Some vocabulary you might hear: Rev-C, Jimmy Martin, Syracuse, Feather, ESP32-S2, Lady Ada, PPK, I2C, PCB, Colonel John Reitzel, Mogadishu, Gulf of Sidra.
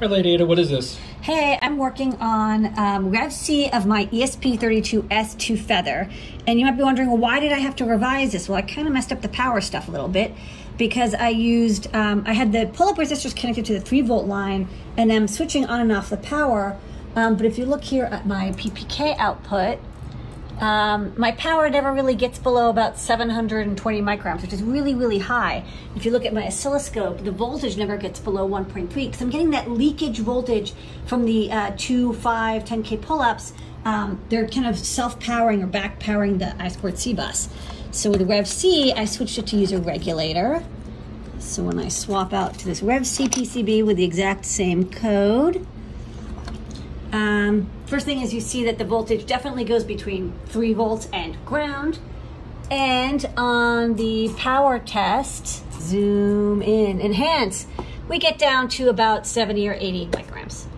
All right, Lady Ada, what is this? Hey, I'm working on Rev-C of my ESP32-S2 Feather. And you might be wondering, well, why did I have to revise this? Well, I kind of messed up the power stuff a little bit because I used, I had the pull-up resistors connected to the 3-volt line and I'm switching on and off the power. But if you look here at my PPK output, my power never really gets below about 720 microns, which is really, really high. If you look at my oscilloscope, the voltage never gets below 1.3 because I'm getting that leakage voltage from the 2, 5, 10K pull-ups. They're kind of self-powering or back-powering the I2C bus. So with Rev-C, I switched it to use a regulator. So when I swap out to this Rev-C PCB with the exact same code, first thing is you see that the voltage definitely goes between 3 volts and ground. And on the power test, zoom in, enhance, we get down to about 70 or 80 micrograms.